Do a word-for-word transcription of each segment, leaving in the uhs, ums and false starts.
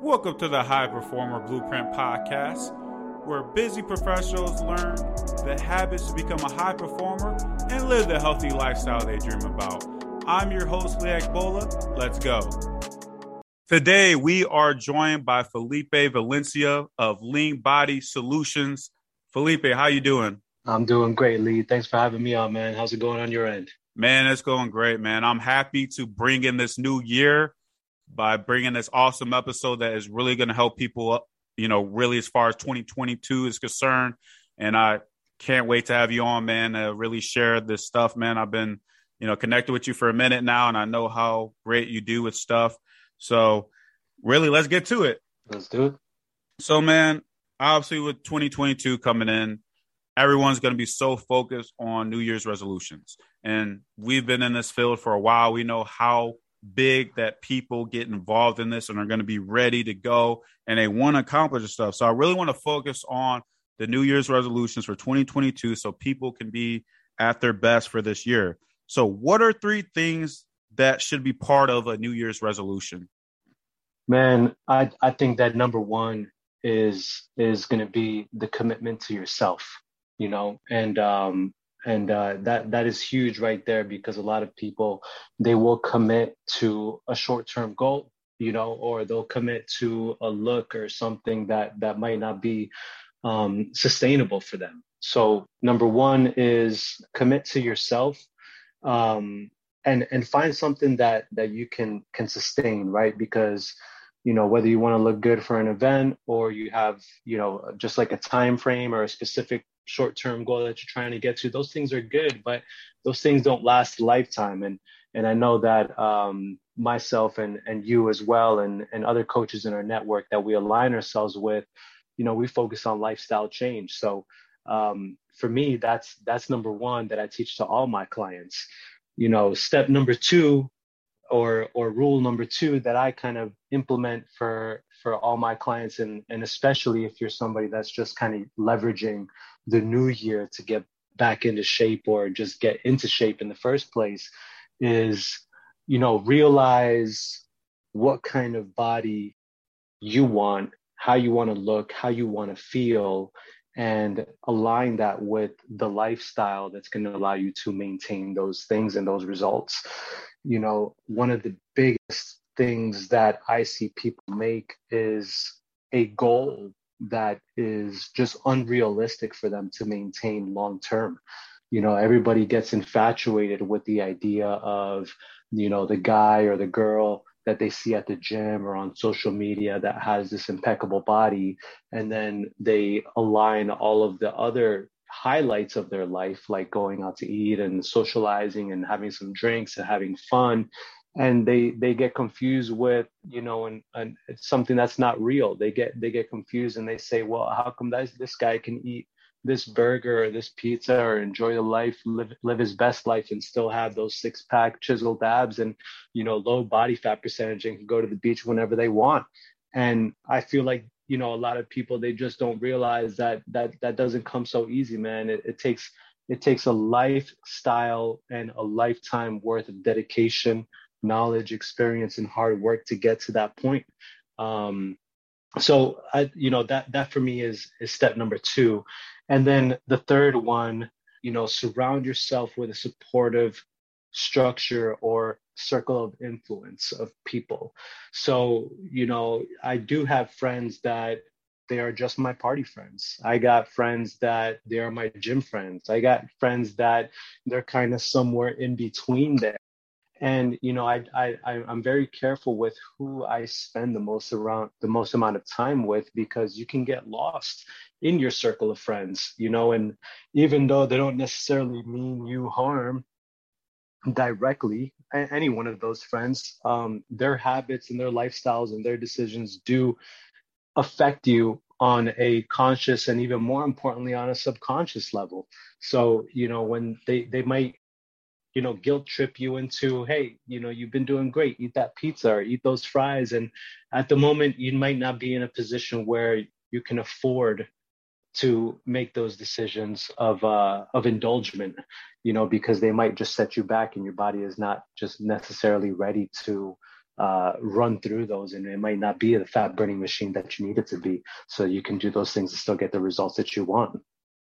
Welcome to the High Performer Blueprint Podcast, where busy professionals learn the habits to become a high performer and live the healthy lifestyle they dream about. I'm your host, Lee Agbola. Let's go. Today, we are joined by Felipe Valencia of Lean Body Solutions. Felipe, how you doing? I'm doing great, Lee. Thanks for having me on, man. How's it going on your end? Man, it's going great, man. I'm happy to bring in this new year by bringing this awesome episode that is really going to help people, you know, really as far as twenty twenty-two is concerned. And I can't wait to have you on, man, to really share this stuff, man. I've been, you know, connected with you for a minute now, and I know how great you do with stuff. So really, let's get to it. Let's do it. So, man, obviously with twenty twenty-two coming in, everyone's going to be so focused on New Year's resolutions. And we've been in this field for a while. We know how big that people get involved in this and are going to be ready to go, and they want to accomplish this stuff. So I really want to focus on the New Year's resolutions for twenty twenty-two so people can be at their best for this year. So what are three things that should be part of a New Year's resolution? Man, I, I think that number one is is going to be the commitment to yourself. You know, and um, and uh, that that is huge right there, because a lot of people, they will commit to a short-term goal, you know, or they'll commit to a look or something that that might not be um, sustainable for them. So number one is commit to yourself, um, and and find something that that you can can sustain, right? Because, you know, whether you want to look good for an event or you have, you know, just like a time frame or a specific short-term goal that you're trying to get to, those things are good, but those things don't last a lifetime. And and I know that um, myself and and you as well, and and other coaches in our network that we align ourselves with, you know, we focus on lifestyle change. So um, for me, that's that's number one that I teach to all my clients. You know, step number two, or or rule number two that I kind of implement for for all my clients, and and especially if you're somebody that's just kind of leveraging the new year to get back into shape or just get into shape in the first place, is, you know, realize what kind of body you want, how you want to look, how you want to feel, and align that with the lifestyle that's going to allow you to maintain those things and those results. You know, one of the biggest things that I see people make is a goal that is just unrealistic for them to maintain long term. You know, everybody gets infatuated with the idea of, you know, the guy or the girl that they see at the gym or on social media that has this impeccable body, and then they align all of the other highlights of their life, like going out to eat and socializing and having some drinks and having fun, and they they get confused with, you know, and, and it's something that's not real. They get they get confused and they say, well, how come that this guy can eat this burger or this pizza or enjoy the life, live, live his best life and still have those six pack chiseled abs and, you know, low body fat percentage and can go to the beach whenever they want. And I feel like, you know, a lot of people, they just don't realize that that that doesn't come so easy, man. It, it takes it takes a lifestyle and a lifetime worth of dedication, knowledge, experience, and hard work to get to that point. Um, so, I, you know, that that for me is is step number two. And then the third one, you know, surround yourself with a supportive structure or circle of influence of people. So, you know, I do have friends that they are just my party friends. I got friends that they are my gym friends. I got friends that they're kind of somewhere in between there. And, you know, I, I, I'm very careful with who I spend the most around the most amount of time with, because you can get lost in your circle of friends, you know, and even though they don't necessarily mean you harm directly, any one of those friends, um, their habits and their lifestyles and their decisions do affect you on a conscious and even more importantly, on a subconscious level. So, you know, when they, they might, you know, guilt trip you into, hey, you know, you've been doing great, eat that pizza or eat those fries. And at the moment, you might not be in a position where you can afford to make those decisions of uh, of indulgement, you know, because they might just set you back and your body is not just necessarily ready to uh, run through those, and it might not be the fat burning machine that you need it to be. So you can do those things and still get the results that you want.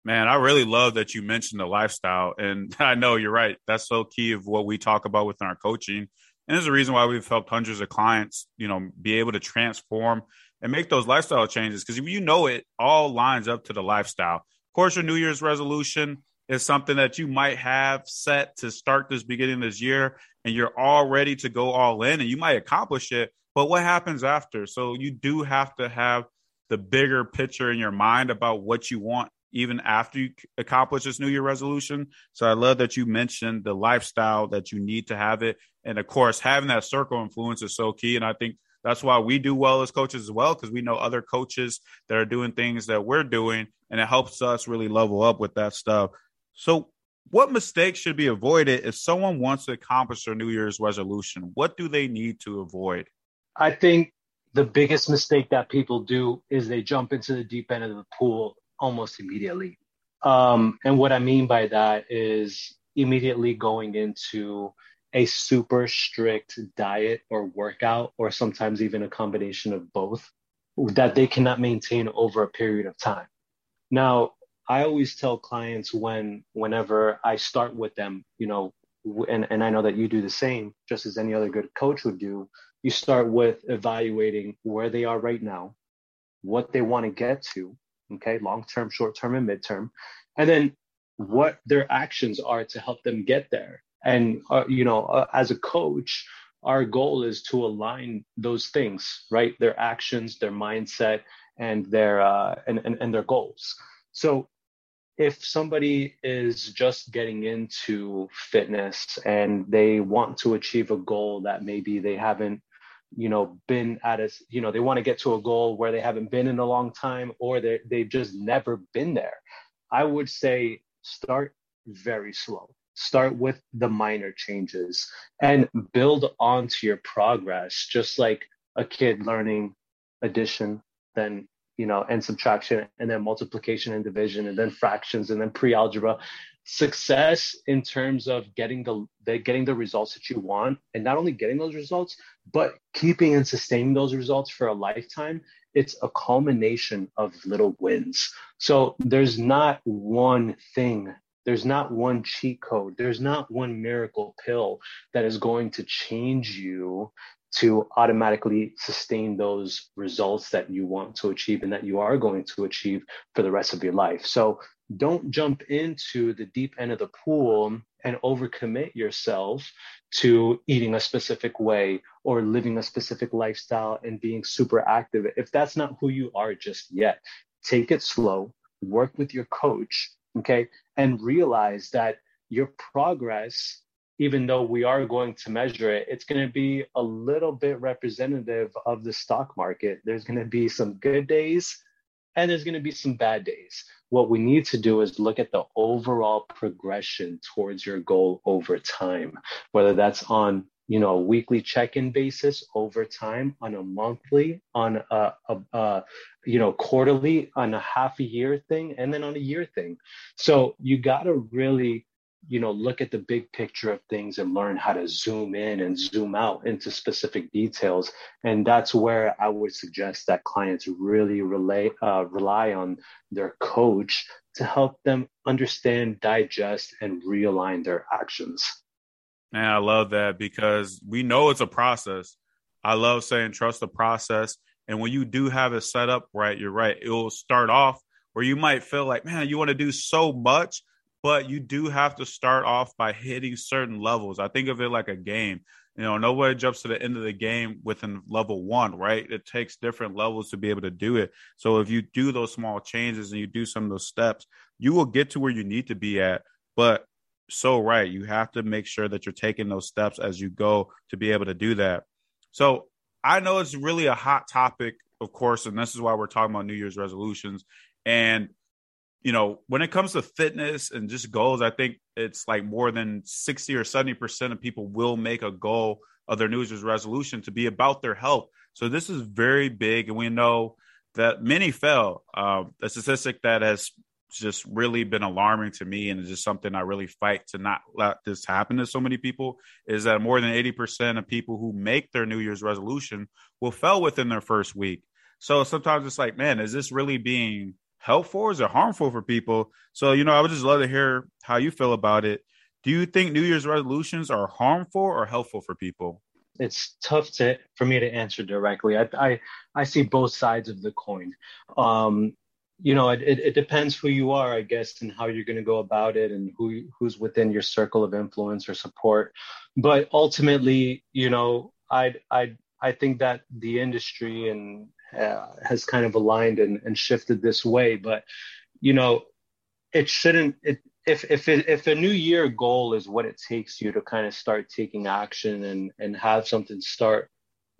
Man, I really love that you mentioned the lifestyle. And I know you're right. That's so key of what we talk about within our coaching. And there's a reason why we've helped hundreds of clients, you know, be able to transform and make those lifestyle changes. Because you know, it all lines up to the lifestyle. Of course, your New Year's resolution is something that you might have set to start this beginning of this year, and you're all ready to go all in, and you might accomplish it. But what happens after? So you do have to have the bigger picture in your mind about what you want, even after you accomplish this New Year resolution. So I love that you mentioned the lifestyle that you need to have it. And of course, having that circle influence is so key. And I think that's why we do well as coaches as well, because we know other coaches that are doing things that we're doing, and it helps us really level up with that stuff. So what mistakes should be avoided if someone wants to accomplish their New Year's resolution? What do they need to avoid? I think the biggest mistake that people do is they jump into the deep end of the pool almost immediately. Um, and what I mean by that is immediately going into a super strict diet or workout, or sometimes even a combination of both, that they cannot maintain over a period of time. Now, I always tell clients when, whenever I start with them, you know, and, and I know that you do the same, just as any other good coach would do, you start with evaluating where they are right now, what they want to get to, okay, long-term, short-term, and mid-term, and then what their actions are to help them get there. And, uh, you know, uh, as a coach, our goal is to align those things, right? Their actions, their mindset, and their uh, and, and, and their goals. So if somebody is just getting into fitness and they want to achieve a goal that maybe they haven't, you know, been at a, you know, they want to get to a goal where they haven't been in a long time, or they they've just never been there, I would say start very slow. Start with the minor changes and build onto your progress, just like a kid learning addition, then, you know, and subtraction, and then multiplication and division, and then fractions, and then pre-algebra. Success in terms of getting the, the getting the results that you want, and not only getting those results, but keeping and sustaining those results for a lifetime. It's a culmination of little wins. So there's not one thing, there's not one cheat code, there's not one miracle pill that is going to change you to automatically sustain those results that you want to achieve and that you are going to achieve for the rest of your life. So don't jump into the deep end of the pool and overcommit yourself to eating a specific way or living a specific lifestyle and being super active. If that's not who you are just yet, take it slow, work with your coach, okay? And realize that your progress, even though we are going to measure it, it's going to be a little bit representative of the stock market. There's going to be some good days and there's going to be some bad days. What we need to do is look at the overall progression towards your goal over time, whether that's on, you know, a weekly check-in basis, over time, on a monthly, on a, a, a, you know, quarterly, on a half a year thing, and then on a year thing. So you got to really, you know, look at the big picture of things and learn how to zoom in and zoom out into specific details. And that's where I would suggest that clients really relay, uh, rely on their coach to help them understand, digest, and realign their actions. Man, I love that, because we know it's a process. I love saying trust the process. And when you do have it set up right, you're right, it will start off where you might feel like, man, you want to do so much. But you do have to start off by hitting certain levels. I think of it like a game. You know, nobody jumps to the end of the game within level one, right? It takes different levels to be able to do it. So if you do those small changes and you do some of those steps, you will get to where you need to be at. But so right, you have to make sure that you're taking those steps as you go to be able to do that. So I know it's really a hot topic, of course, and this is why we're talking about New Year's resolutions. And you know, when it comes to fitness and just goals, I think it's like more than sixty or seventy percent of people will make a goal of their New Year's resolution to be about their health. So this is very big. And we know that many fail. Um, a statistic that has just really been alarming to me, and it's just something I really fight to not let this happen to so many people, is that more than eighty percent of people who make their New Year's resolution will fail within their first week. So sometimes it's like, man, is this really being helpful or is it harmful for people? So, you know, I would just love to hear how you feel about it. Do you think New Year's resolutions are harmful or helpful for people? It's tough to for me to answer directly. I I, I see both sides of the coin. Um, you know, it, it, it depends who you are, I guess, and how you're going to go about it, and who who's within your circle of influence or support. But ultimately, you know, I I I think that the industry and uh, has kind of aligned and, and shifted this way. But you know, it shouldn't. It, If if it, if a new year goal is what it takes you to kind of start taking action and, and have something start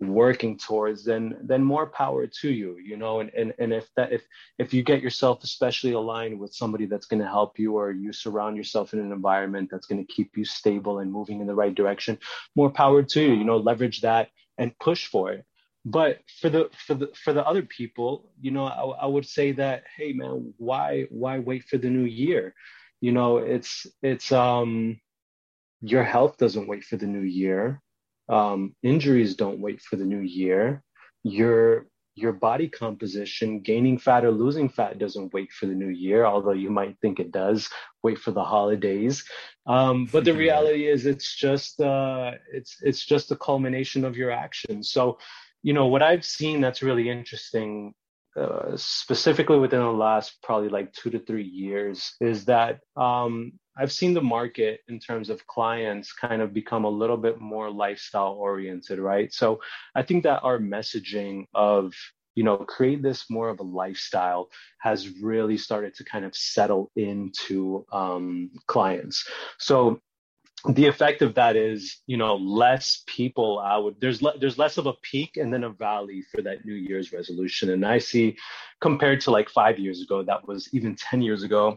working towards, then then more power to you, you know. And and, and if that if if you get yourself especially aligned with somebody that's going to help you, or you surround yourself in an environment that's going to keep you stable and moving in the right direction, more power to you, you know. Leverage that and push for it. But for the for the for the other people, you know, I, I would say that, hey man, why why wait for the new year? You know, it's, it's, um, your health doesn't wait for the new year. Um, injuries don't wait for the new year. Your, your body composition, gaining fat or losing fat, doesn't wait for the new year, although you might think it does wait for the holidays. Um, but the reality is it's just, uh, it's, it's just the culmination of your actions. So, you know, what I've seen that's really interesting, Uh, specifically within the last probably like two to three years, is that um, I've seen the market in terms of clients kind of become a little bit more lifestyle oriented, right? So I think that our messaging of, you know, create this more of a lifestyle has really started to kind of settle into um, clients. So the effect of that is, you know, less people. I would there's le- there's less of a peak and then a valley for that New Year's resolution. And I see, compared to like five years ago, that was even ten years ago,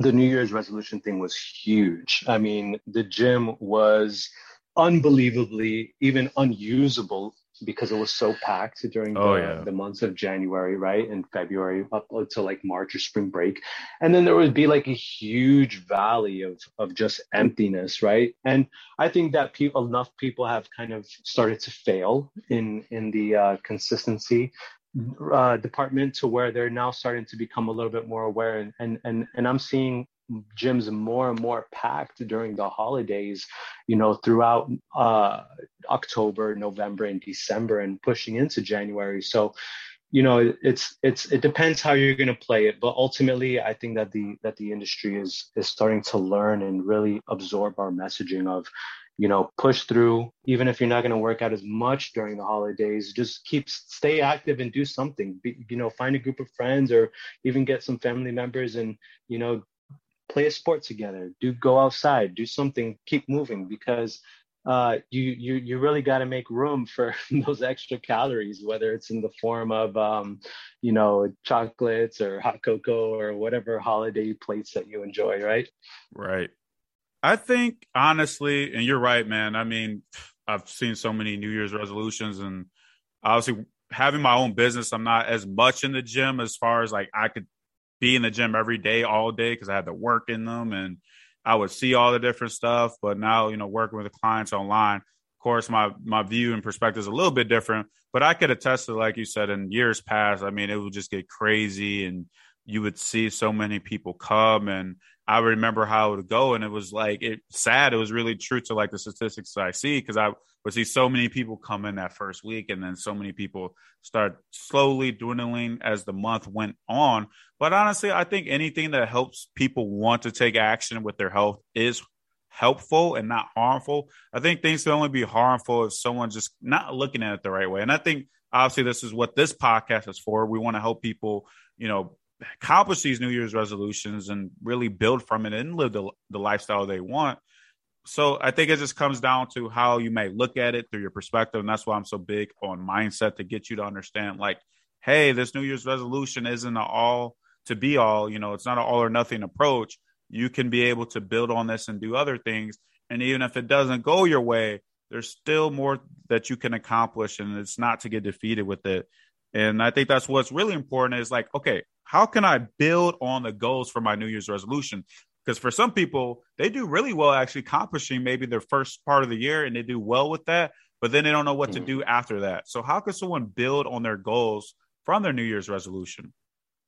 the New Year's resolution thing was huge. I mean, the gym was unbelievably even unusable because it was so packed during oh, the, yeah. the months of January, right? And February up until like March or spring break. And then there would be like a huge valley of, of just emptiness, right? And I think that pe- enough people have kind of started to fail in, in the uh, consistency uh, department, to where they're now starting to become a little bit more aware. And, and, and, and I'm seeing gyms more and more packed during the holidays, you know, throughout uh, October, November, and December, and pushing into January. So, you know, it's it's it depends how you're going to play it, but ultimately, I think that the that the industry is is starting to learn and really absorb our messaging of, you know, push through, even if you're not going to work out as much during the holidays, just keep, stay active and do something. Be, you know, find a group of friends, or even get some family members, and you know, play a sport together, do go outside, do something, keep moving, because uh, you you you really got to make room for those extra calories, whether it's in the form of, um, you know, chocolates or hot cocoa or whatever holiday plates that you enjoy, right? Right. I think, honestly, and you're right, man. I mean, I've seen so many New Year's resolutions, and obviously having my own business, I'm not as much in the gym as far as like I could be in the gym every day, all day, because I had to work in them and I would see all the different stuff. But now, you know, working with the clients online, of course, my my view and perspective is a little bit different. But I could attest to, like you said, in years past, I mean, it would just get crazy and you would see so many people come. And I remember how it would go. And it was like, it sad. It was really true to like the statistics that I see, because I would see so many people come in that first week. And then so many people start slowly dwindling as the month went on. But honestly, I think anything that helps people want to take action with their health is helpful and not harmful. I think things can only be harmful if someone's just not looking at it the right way. And I think obviously this is what this podcast is for. We want to help people, you know, accomplish these New Year's resolutions and really build from it and live the, the lifestyle they want. So I think it just comes down to how you may look at it through your perspective. And that's why I'm so big on mindset, to get you to understand like, hey, this New Year's resolution isn't an all to be all, you know, it's not an all or nothing approach. You can be able to build on this and do other things. And even if it doesn't go your way, there's still more that you can accomplish, and it's not to get defeated with it. And I think that's what's really important is like, okay, How can I build on the goals for my New Year's resolution? Because for some people, they do really well actually accomplishing maybe their first part of the year and they do well with that, but then they don't know what to do after that. So how can someone build on their goals from their New Year's resolution?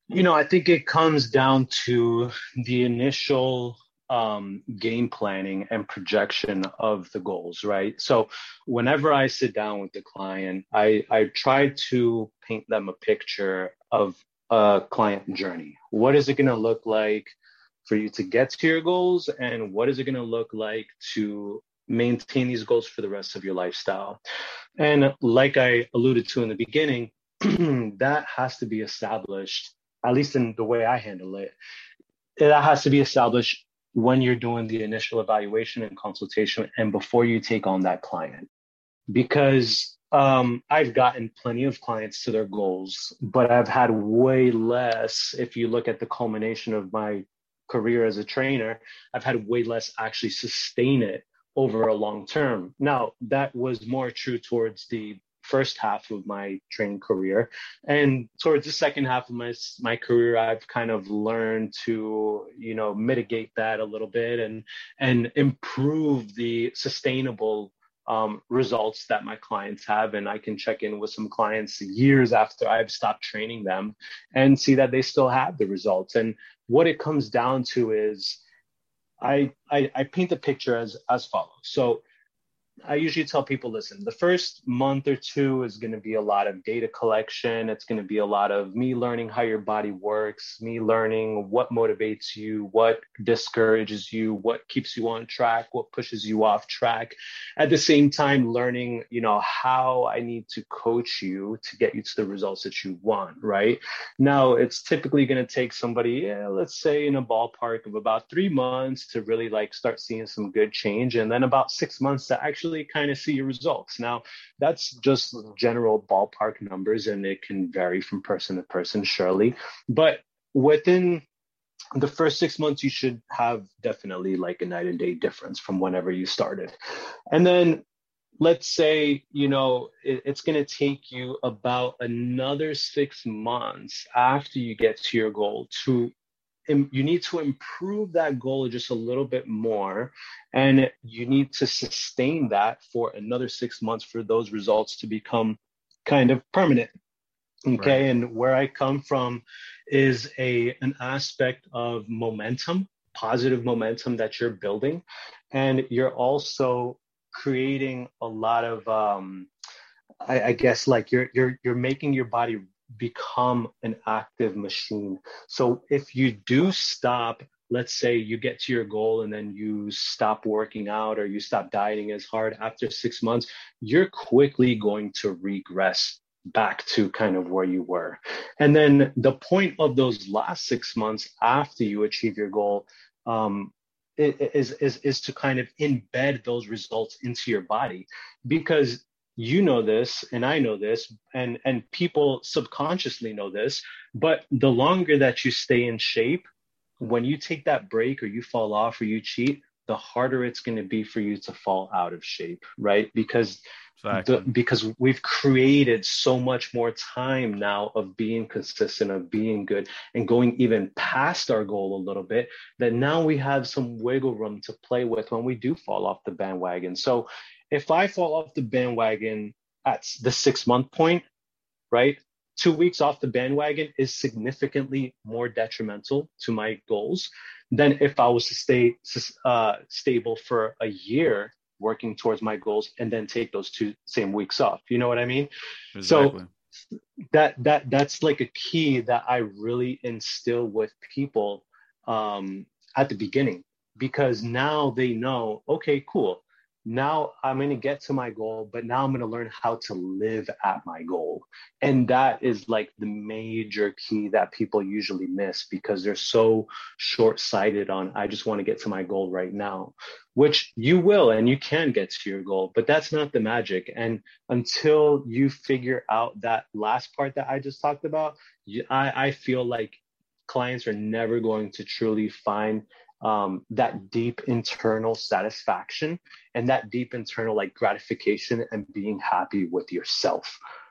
You know, I think it comes down to the initial um, game planning and projection of the goals, right? So whenever I sit down with the client, I, I try to paint them a picture of a client journey. What is it going to look like for you to get to your goals? And what is it going to look like to maintain these goals for the rest of your lifestyle? And like I alluded to in the beginning, that has to be established, at least in the way I handle it. That has to be established when you're doing the initial evaluation and consultation and before you take on that client. Because um, I've gotten plenty of clients to their goals, but I've had way less, if you look at the culmination of my career as a trainer, I've had way less actually sustain it over a long term. Now, that was more true towards the first half of my training career. And towards the second half of my my career, I've kind of learned to, you know, mitigate that a little bit and and improve the sustainable um, results that my clients have. And I can check in with some clients years after I've stopped training them and see that they still have the results. And what it comes down to is I I, I paint the picture as as follows. So I usually tell people, listen, the first month or two is going to be a lot of data collection. It's going to be a lot of me learning how your body works, me learning what motivates you, what discourages you, what keeps you on track, what pushes you off track. At the same time, learning, you know, how I need to coach you to get you to the results that you want, right? Now, it's typically going to take somebody, yeah, let's say in a ballpark of about three months to really like start seeing some good change. And then about six months to actually kind of see your results. Now, that's just general ballpark numbers, and it can vary from person to person, surely. But within the first six months, you should have definitely like a night and day difference from whenever you started. And then let's say, you know, it, it's going to take you about another six months after you get to your goal to you need to improve that goal just a little bit more, and you need to sustain that for another six months for those results to become kind of permanent. Okay. Right. And where I come from is a an aspect of momentum, positive momentum that you're building. And you're also creating a lot of, um, I, I guess, like you're, you're, you're making your body become an active machine. So if you do stop, let's say you get to your goal and then you stop working out or you stop dieting as hard after six months, you're quickly going to regress back to kind of where you were. And then the point of those last six months after you achieve your goal, um, is, is, is to kind of embed those results into your body, because you know this, and I know this, and, and people subconsciously know this, but the longer that you stay in shape, when you take that break or you fall off or you cheat, the harder it's going to be for you to fall out of shape, right? Because exactly. the, because we've created so much more time now of being consistent, of being good, and going even past our goal a little bit, that now we have some wiggle room to play with when we do fall off the bandwagon. So if I fall off the bandwagon at the six month point, right, two weeks off the bandwagon is significantly more detrimental to my goals than if I was to stay uh, stable for a year working towards my goals and then take those two same weeks off. You know what I mean? Exactly. So that that that's like a key that I really instill with people um, at the beginning, because now they know, okay, cool. Now I'm going to get to my goal, but now I'm going to learn how to live at my goal. And that is like the major key that people usually miss, because they're so short-sighted on, I just want to get to my goal right now, which you will, and you can get to your goal, but that's not the magic. And until you figure out that last part that I just talked about, I, I feel like clients are never going to truly find Um, that deep internal satisfaction and that deep internal like gratification and being happy with yourself,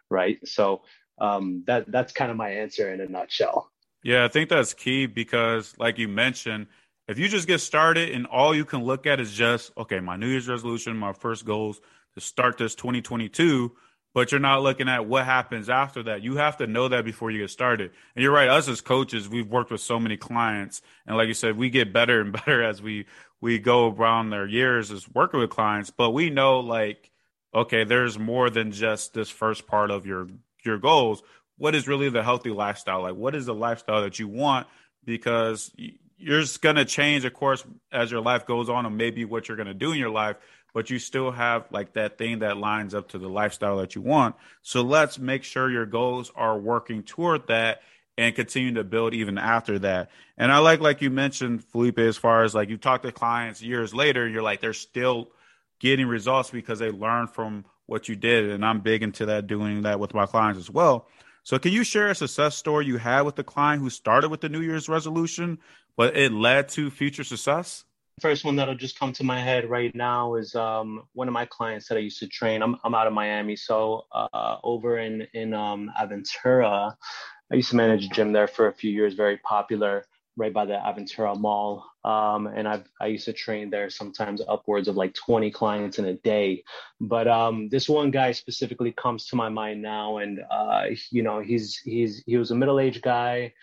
right? So um, that that's kind of my answer in a nutshell. Yeah, I think that's key because like you mentioned, if you just get started and all you can look at is just, okay, my New Year's resolution, my first goals to start this twenty twenty-two, but you're not looking at what happens after that. You have to know that before you get started. And you're right. Us as coaches, we've worked with so many clients. And like you said, we get better and better as we, we go around their years as working with clients, but we know like, okay, there's more than just this first part of your, your goals. What is really the healthy lifestyle? Like what is the lifestyle that you want? Because you're just going to change, of course, as your life goes on and maybe what you're going to do in your life, but you still have like that thing that lines up to the lifestyle that you want. So let's make sure your goals are working toward that and continue to build even after that. And I like, like you mentioned, Felipe, as far as like you talk to clients years later, you're like, they're still getting results because they learned from what you did. And I'm big into that, doing that with my clients as well. So can you share a success story you had with a client who started with the New Year's resolution, but it led to future success? First one that'll just come to my head right now is um, one of my clients that I used to train. I'm I'm out of Miami, so uh, over in in um, Aventura, I used to manage a gym there for a few years, very popular, right by the Aventura Mall. Um, and I I used to train there sometimes upwards of like twenty clients in a day. But um, this one guy specifically comes to my mind now, and uh, you know he's he's he was a middle-aged guy.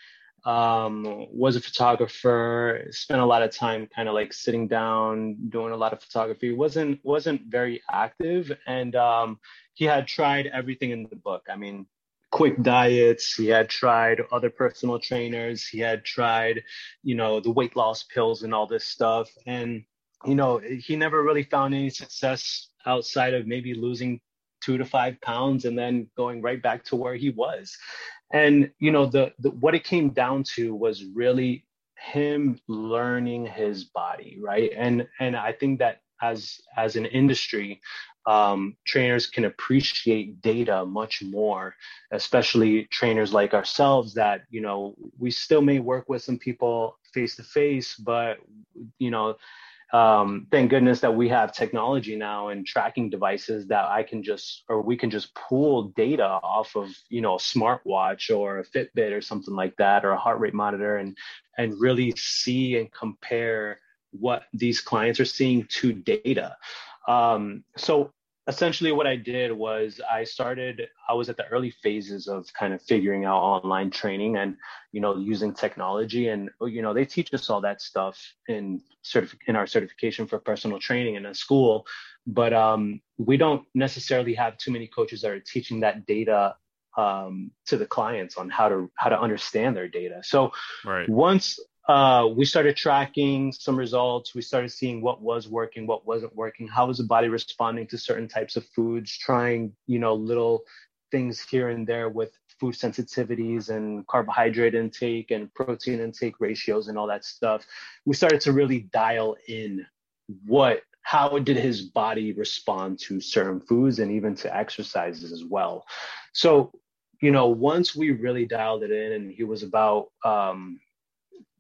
Um, was a photographer, spent a lot of time kind of like sitting down, doing a lot of photography, wasn't, wasn't very active. And, um, he had tried everything in the book. I mean, quick diets. He had tried other personal trainers. He had tried, you know, the weight loss pills and all this stuff. And, you know, he never really found any success outside of maybe losing two to five pounds and then going right back to where he was. And, you know, the, the what it came down to was really him learning his body, right? And and I think that as as an industry, um, trainers can appreciate data much more, especially trainers like ourselves that, you know, we still may work with some people face to face, but, you know, Um, thank goodness that we have technology now and tracking devices that I can just, or we can just pull data off of, you know, a smartwatch or a Fitbit or something like that, or a heart rate monitor, and, and really see and compare what these clients are seeing to data. Um, so essentially what I did was I started, I was at the early phases of kind of figuring out online training and, you know, using technology, and, you know, they teach us all that stuff in certif- in our certification for personal training in a school, but um, we don't necessarily have too many coaches that are teaching that data um, to the clients on how to, how to understand their data. So right. once Uh, we started tracking some results. We started seeing what was working, what wasn't working. How was the body responding to certain types of foods? Trying, you know, little things here and there with food sensitivities and carbohydrate intake and protein intake ratios and all that stuff. We started to really dial in what, how did his body respond to certain foods and even to exercises as well. So, you know, once we really dialed it in, and he was about, um,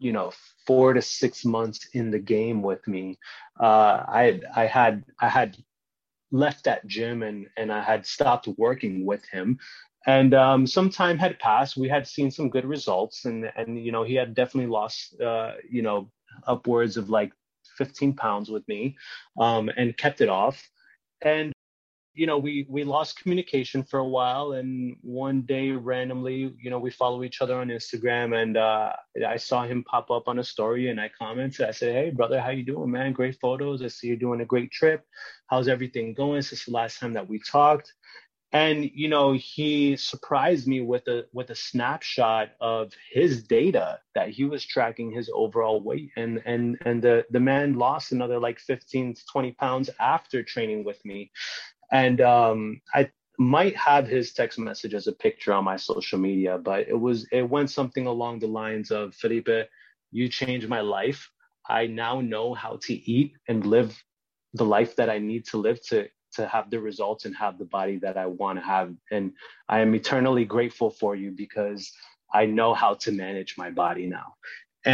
you know, four to six months in the game with me, uh, I, I had, I had left that gym and, and I had stopped working with him, and um, some time had passed. We had seen some good results, and, and, you know, he had definitely lost, uh, you know, upwards of like fifteen pounds with me, um, and kept it off. And, you know, we, we lost communication for a while, and one day randomly, you know, we follow each other on Instagram, and uh, I saw him pop up on a story, and I commented, I said, "Hey brother, how you doing, man? Great photos. I see you're doing a great trip. How's everything going since the last time that we talked?" And, you know, he surprised me with a, with a snapshot of his data that he was tracking his overall weight, and, and, and the, the man lost another like fifteen to twenty pounds after training with me. And um, I might have his text message as a picture on my social media, but it was, it went something along the lines of, "Felipe, you changed my life. I now know how to eat and live the life that I need to live to, to have the results and have the body that I want to have. And I am eternally grateful for you because I know how to manage my body now."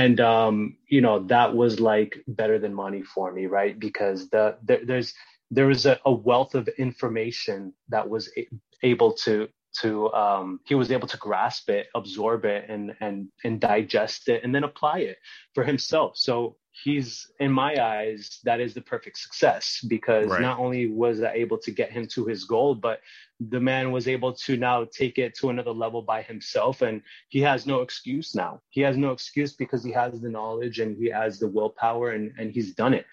And, um, you know, that was like better than money for me, right? Because the, the there's, there was a, a wealth of information that was a, able to to um, he was able to grasp it, absorb it, and and and digest it, and then apply it for himself. So he's, in my eyes, that is the perfect success, because right. not only was I able to get him to his goal, but the man was able to now take it to another level by himself. And he has no excuse now. He has no excuse because he has the knowledge and he has the willpower, and, and he's done it.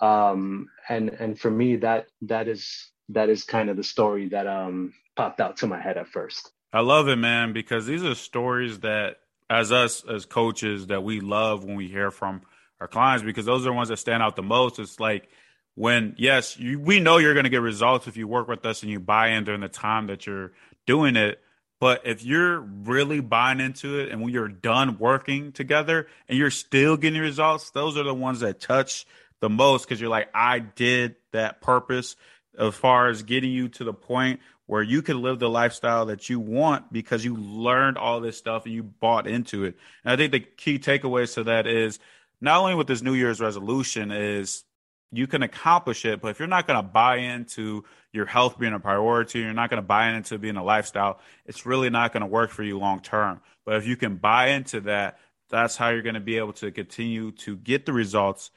Um, and, and for me, that, that is, that is kind of the story that um, popped out to my head at first. I love it, man, because these are stories that as us, as coaches, that we love when we hear from our clients, because those are the ones that stand out the most. It's like when, yes, you, we know you're going to get results if you work with us and you buy in during the time that you're doing it. But if you're really buying into it and when you're done working together and you're still getting results, those are the ones that touch the most, because you're like, I did that purpose as far as getting you to the point where you can live the lifestyle that you want because you learned all this stuff and you bought into it. And I think the key takeaways to that is, not only with this New Year's resolution is you can accomplish it, but if you're not going to buy into your health being a priority, you're not going to buy into being a lifestyle, it's really not going to work for you long term. But if you can buy into that, that's how you're going to be able to continue to get the results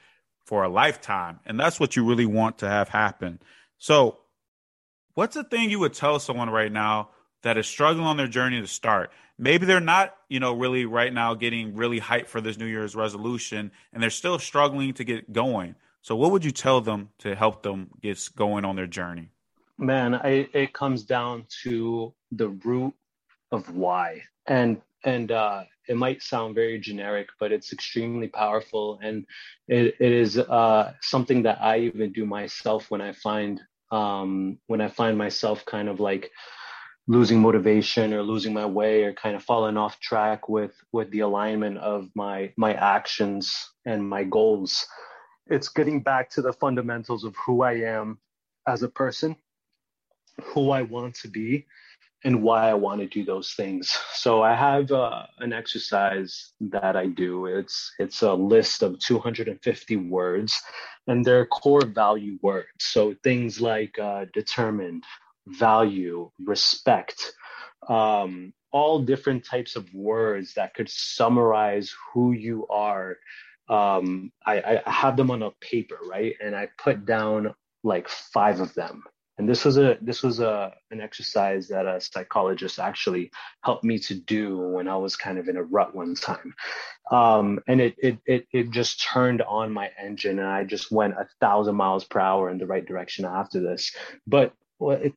for a lifetime. And that's what you really want to have happen. So what's the thing you would tell someone right now that is struggling on their journey to start? Maybe they're not, you know, really right now getting really hyped for this New Year's resolution, and they're still struggling to get going. So what would you tell them to help them get going on their journey? Man, I, it comes down to the root of why. And and uh, it might sound very generic, but it's extremely powerful. And it, it is uh, something that I even do myself when I find um, when I find myself kind of like losing motivation or losing my way or kind of falling off track with, with the alignment of my, my actions and my goals. It's getting back to the fundamentals of who I am as a person, who I want to be, and why I want to do those things. So I have uh, an exercise that I do. It's, it's a list of two hundred fifty words, and they're core value words. So things like uh, determined, value, respect, um, all different types of words that could summarize who you are. Um, I, I have them on a paper, right? And I put down like five of them. And this was a this was a an exercise that a psychologist actually helped me to do when I was kind of in a rut one time, um, and it it it it just turned on my engine, and I just went a thousand miles per hour in the right direction after this. But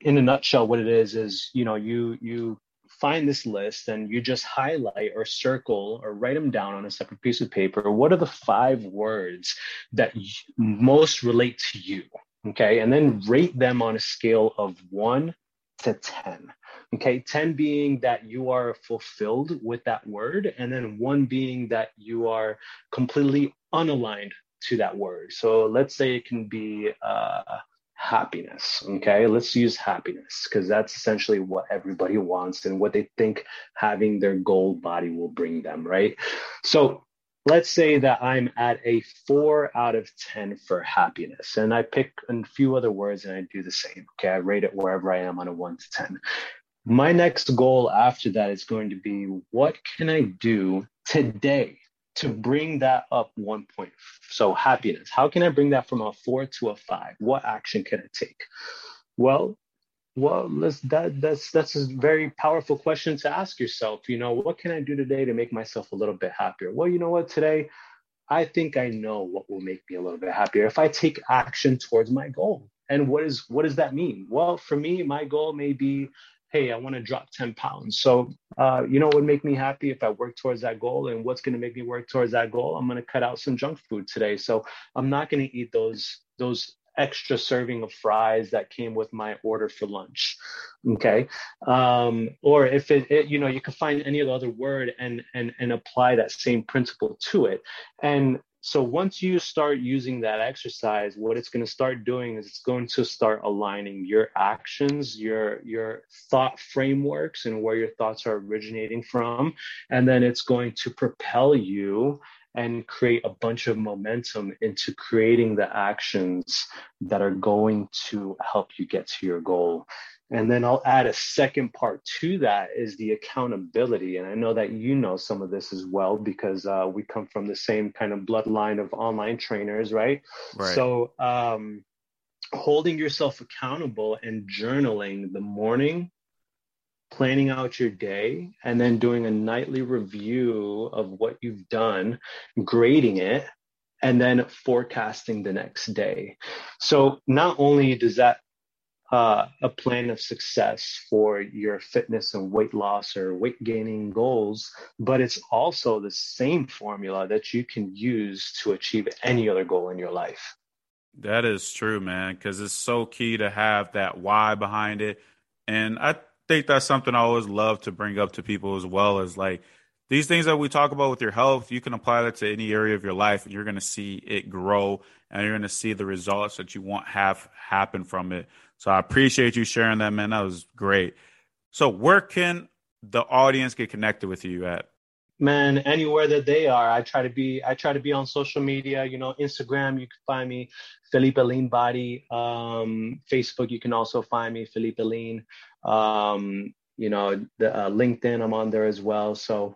in a nutshell, what it is, is, you know, you, you find this list and you just highlight or circle or write them down on a separate piece of paper. What are the five words that most relate to you? Okay. And then rate them on a scale of one to ten. Okay. ten being that you are fulfilled with that word. And then one being that you are completely unaligned to that word. So let's say it can be, uh, happiness. Okay. Let's use happiness, because that's essentially what everybody wants and what they think having their goal body will bring them. Right. So let's say that I'm at a four out of ten for happiness, and I pick a few other words and I do the same. Okay. I rate it wherever I am on a one to ten. My next goal after that is going to be, what can I do today to bring that up one point? So happiness, how can I bring that from a four to a five? What action can I take? Well, well, let's, that, that's that's a very powerful question to ask yourself. You know, what can I do today to make myself a little bit happier? Well, you know what, today, I think I know what will make me a little bit happier if I take action towards my goal. And what is what does that mean? Well, for me, my goal may be, hey, I want to drop ten pounds. So, uh, you know, what would make me happy if I work towards that goal? And what's going to make me work towards that goal? I'm going to cut out some junk food today. So I'm not going to eat those, those extra serving of fries that came with my order for lunch. Okay. Um, or if it, it, you know, you can find any other word and, and, and apply that same principle to it. And so once you start using that exercise, what it's going to start doing is it's going to start aligning your actions, your your thought frameworks, and where your thoughts are originating from. And then it's going to propel you and create a bunch of momentum into creating the actions that are going to help you get to your goal. And then I'll add a second part to that is the accountability. And I know that you know some of this as well, because uh, we come from the same kind of bloodline of online trainers, right? Right. So um, holding yourself accountable and journaling the morning, planning out your day, and then doing a nightly review of what you've done, grading it, and then forecasting the next day. So not only does that Uh, a plan of success for your fitness and weight loss or weight gaining goals, but it's also the same formula that you can use to achieve any other goal in your life. That is true, man, because it's so key to have that why behind it. And I think that's something I always love to bring up to people as well, is like these things that we talk about with your health, you can apply that to any area of your life, and you're going to see it grow, and you're going to see the results that you want have happen from it. So I appreciate you sharing that, man. That was great. So where can the audience get connected with you at? Man, anywhere that they are. I try to be, I try to be on social media, you know, Instagram, you can find me, Felipe Lean Body. Um, Facebook, you can also find me, Felipe Lean. Um, you know, the, uh, LinkedIn, I'm on there as well. So,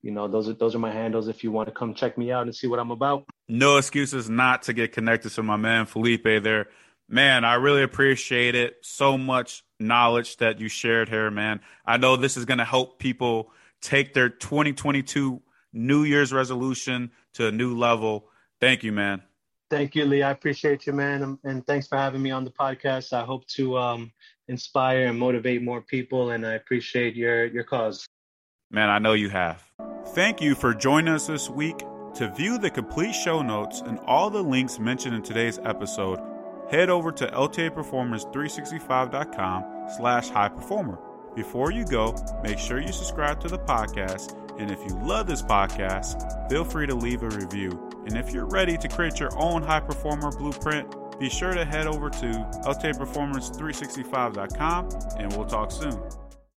you know, those are, those are my handles if you want to come check me out and see what I'm about. No excuses not to get connected to my man, Felipe there. Man, I really appreciate it. So much knowledge that you shared here, man. I know this is going to help people take their twenty twenty-two New Year's resolution to a new level. Thank you, man. Thank you, Lee. I appreciate you, man. And thanks for having me on the podcast. I hope to um, inspire and motivate more people. And I appreciate your, your cause. Man, I know you have. Thank you for joining us this week. To view the complete show notes and all the links mentioned in today's episode, head over to L T A performance three sixty-five dot com slash high performer. Before you go, make sure you subscribe to the podcast. And if you love this podcast, feel free to leave a review. And if you're ready to create your own high performer blueprint, be sure to head over to L T A performance three sixty-five dot com, and we'll talk soon.